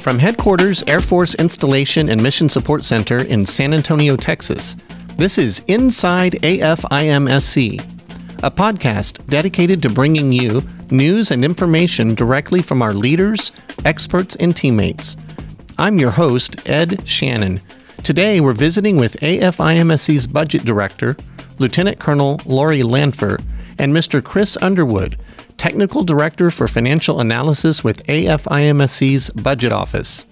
From Headquarters Air Force Installation and Mission Support Center in San Antonio, Texas, this is Inside AFIMSC, a podcast dedicated to bringing you news and information directly from our leaders, experts, and teammates. I'm your host, Ed Shannon. Today, we're visiting with AFIMSC's Budget Director, Lt Col Laurie Lanpher, and Mr. Chris Underwood, Technical Director for Financial Analysis with AFIMSC's Budget Office.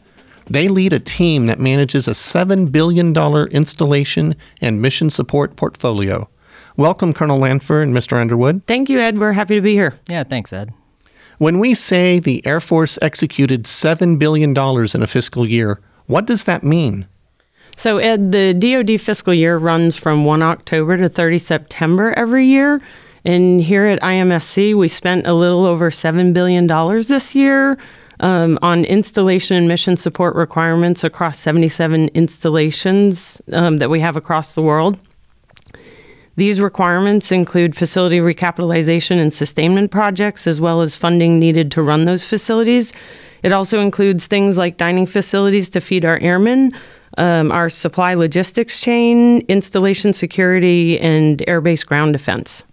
They lead a team that manages a $7 billion installation and mission support portfolio. Welcome, Colonel Lanpher and Mr. Underwood. Thank you, Ed. We're happy to be here. Yeah, thanks, Ed. When we say the Air Force executed $7 billion in a fiscal year, what does that mean? So, Ed, the DOD fiscal year runs from 1 October to 30 September every year. And here at IMSC, we spent a little over $7 billion this year on installation and mission support requirements across 77 installations that we have across the world. These requirements include facility recapitalization and sustainment projects, as well as funding needed to run those facilities. It also includes things like dining facilities to feed our airmen, our supply logistics chain, installation security, and air base ground defense.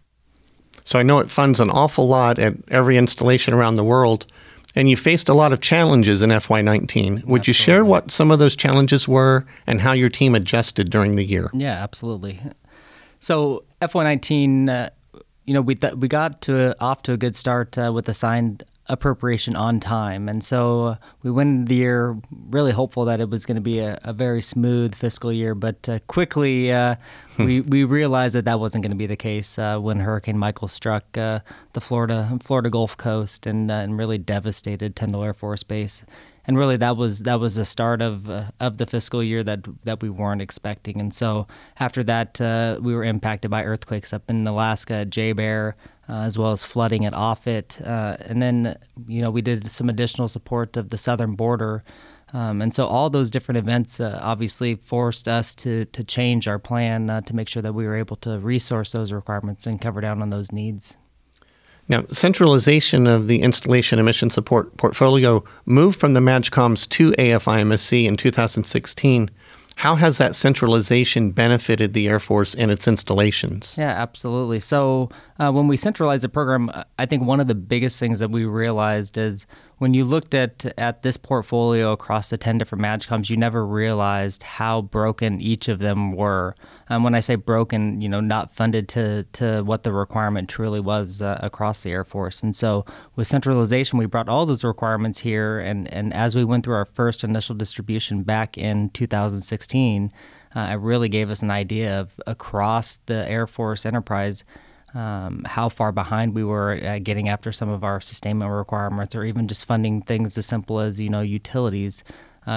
So I know it funds an awful lot at every installation around the world, and you faced a lot of challenges in FY19. Would absolutely. You share what some of those challenges were and how your team adjusted during the year? Yeah, absolutely. So FY19, we got off to a good start with the signed appropriation on time, and so we went into the year really hopeful that it was going to be a very smooth fiscal year, but quickly we realized that wasn't going to be the case when Hurricane Michael struck the Florida Gulf Coast and really devastated Tyndall Air Force Base, and really that was the start of the fiscal year that we weren't expecting. And so after that, we were impacted by earthquakes up in Alaska at J-Bear, as well as flooding at Offit. And then, we did some additional support of the southern border. And so all those different events obviously forced us to change our plan to make sure that we were able to resource those requirements and cover down on those needs. Now, centralization of the installation and mission support portfolio moved from the MAJCOMs to AFIMSC in 2016. How has that centralization benefited the Air Force and its installations? Yeah, absolutely. So when we centralized the program, I think one of the biggest things that we realized is when you looked at this portfolio across the 10 different MAGCOMs, you never realized how broken each of them were. When I say broken, not funded to what the requirement truly was across the Air Force. And so with centralization, we brought all those requirements here. And as we went through our first initial distribution back in 2016, it really gave us an idea of across the Air Force enterprise how far behind we were getting after some of our sustainment requirements, or even just funding things as simple as utilities.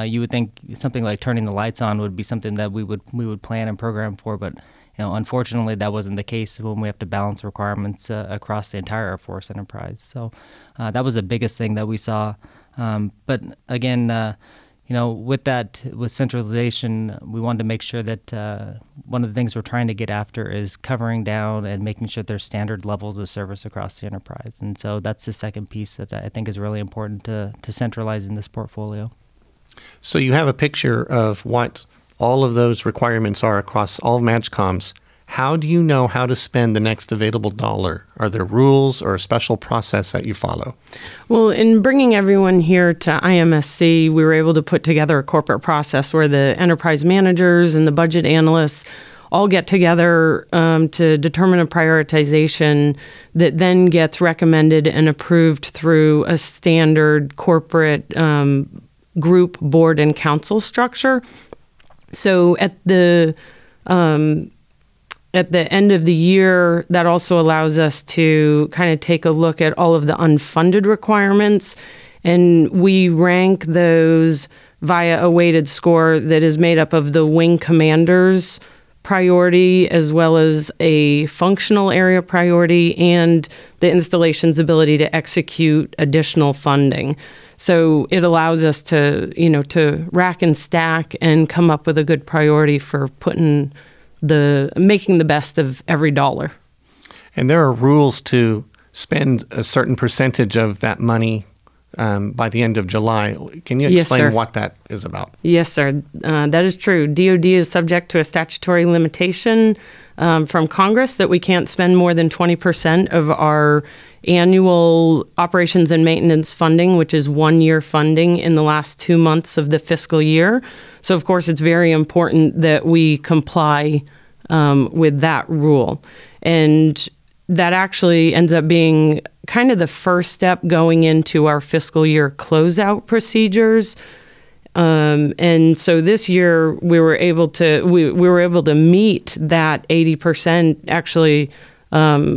You would think something like turning the lights on would be something that we would plan and program for, but unfortunately that wasn't the case when we have to balance requirements across the entire Air Force enterprise. So that was the biggest thing that we saw. But again, with centralization, we wanted to make sure that one of the things we're trying to get after is covering down and making sure there's standard levels of service across the enterprise. And so that's the second piece that I think is really important to centralize in this portfolio. So you have a picture of what all of those requirements are across all MAGCOMs. How do you know how to spend the next available dollar? Are there rules or a special process that you follow? Well, in bringing everyone here to IMSC, we were able to put together a corporate process where the enterprise managers and the budget analysts all get together to determine a prioritization that then gets recommended and approved through a standard corporate group, board, and council structure. So at the end of the year, that also allows us to kind of take a look at all of the unfunded requirements, and we rank those via a weighted score that is made up of the wing commander's priority as well as a functional area priority and the installation's ability to execute additional funding. So it allows us to, to rack and stack and come up with a good priority for making the best of every dollar. And there are rules to spend a certain percentage of that money by the end of July. Can you explain what that is about? Yes, sir. That is true. DOD is subject to a statutory limitation from Congress that we can't spend more than 20% of our annual operations and maintenance funding, which is one-year funding, in the last 2 months of the fiscal year. So, of course, it's very important that we comply with that rule. And that actually ends up being kind of the first step going into our fiscal year closeout procedures. And so this year we were able to meet that 80%. Actually,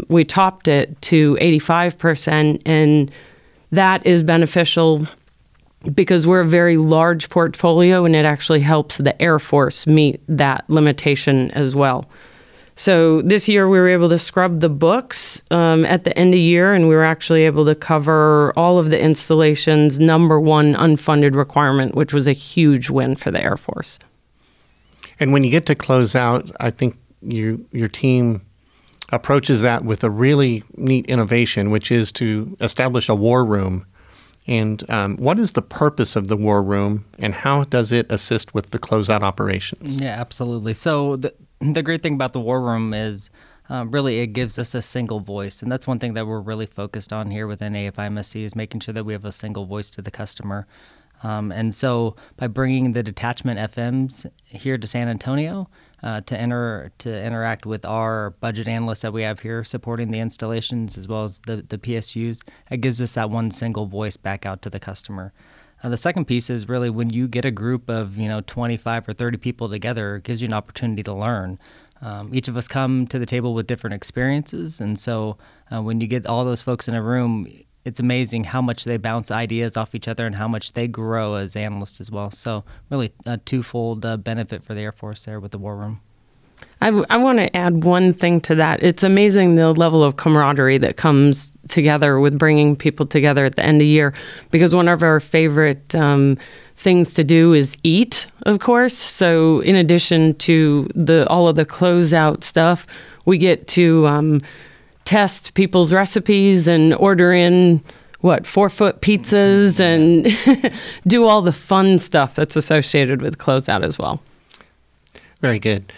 we topped it to 85%, and that is beneficial because we're a very large portfolio, and it actually helps the Air Force meet that limitation as well. So this year we were able to scrub the books at the end of year, and we were actually able to cover all of the installation's #1 unfunded requirement, which was a huge win for the Air Force. And when you get to close out, I think your team approaches that with a really neat innovation, which is to establish a war room. And what is the purpose of the war room, and how does it assist with the closeout operations? Yeah, absolutely. So the great thing about the war room is really it gives us a single voice. And that's one thing that we're really focused on here within AFIMSC is making sure that we have a single voice to the customer. And so by bringing the detachment FMs here to San Antonio to interact with our budget analysts that we have here supporting the installations as well as the PSUs, it gives us that one single voice back out to the customer. The second piece is really when you get a group of 25 or 30 people together, it gives you an opportunity to learn. Each of us come to the table with different experiences, and so when you get all those folks in a room, it's amazing how much they bounce ideas off each other and how much they grow as analysts as well. So really a twofold benefit for the Air Force there with the war room. I want to add one thing to that. It's amazing the level of camaraderie that comes together with bringing people together at the end of year, because one of our favorite things to do is eat, of course. So in addition to all of the closeout stuff, we get to test people's recipes and order in 4-foot pizzas and do all the fun stuff that's associated with closeout as well. Very good.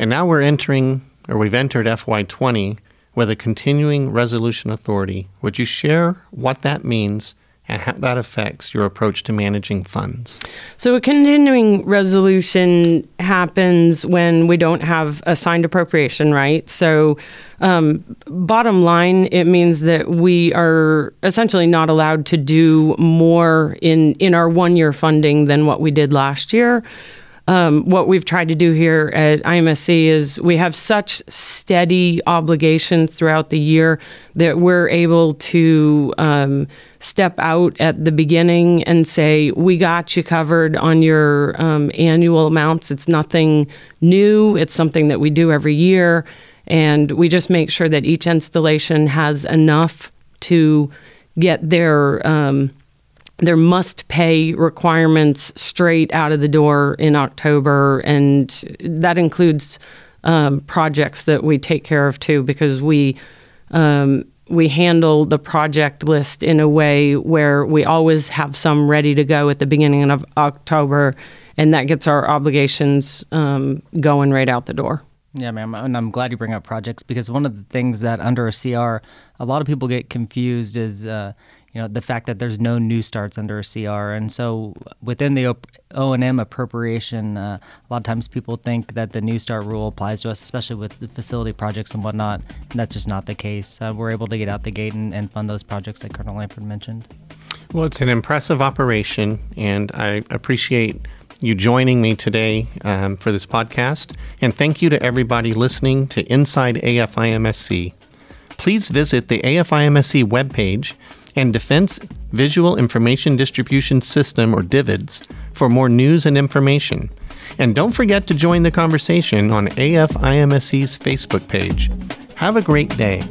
And now we've entered FY20 with a continuing resolution authority. Would you share what that means and how that affects your approach to managing funds? So a continuing resolution happens when we don't have a signed appropriation, right? So bottom line, it means that we are essentially not allowed to do more in our one-year funding than what we did last year. What we've tried to do here at IMSC is we have such steady obligations throughout the year that we're able to step out at the beginning and say, we got you covered on your annual amounts. It's nothing new. It's something that we do every year. And we just make sure that each installation has enough to get their must-pay requirements straight out of the door in October, and that includes projects that we take care of too, because we handle the project list in a way where we always have some ready to go at the beginning of October, and that gets our obligations going right out the door. Yeah, ma'am, and I'm glad you bring up projects, because one of the things that under a CR, a lot of people get confused is the fact that there's no new starts under a CR. And so within the O&M appropriation, a lot of times people think that the new start rule applies to us, especially with the facility projects and whatnot, and that's just not the case. We're able to get out the gate and fund those projects that Colonel Lanpher mentioned. Well, it's an impressive operation, and I appreciate you joining me today for this podcast. And thank you to everybody listening to Inside AFIMSC. Please visit the AFIMSC webpage and Defense Visual Information Distribution System, or DIVIDS, for more news and information. And don't forget to join the conversation on AFIMSC's Facebook page. Have a great day.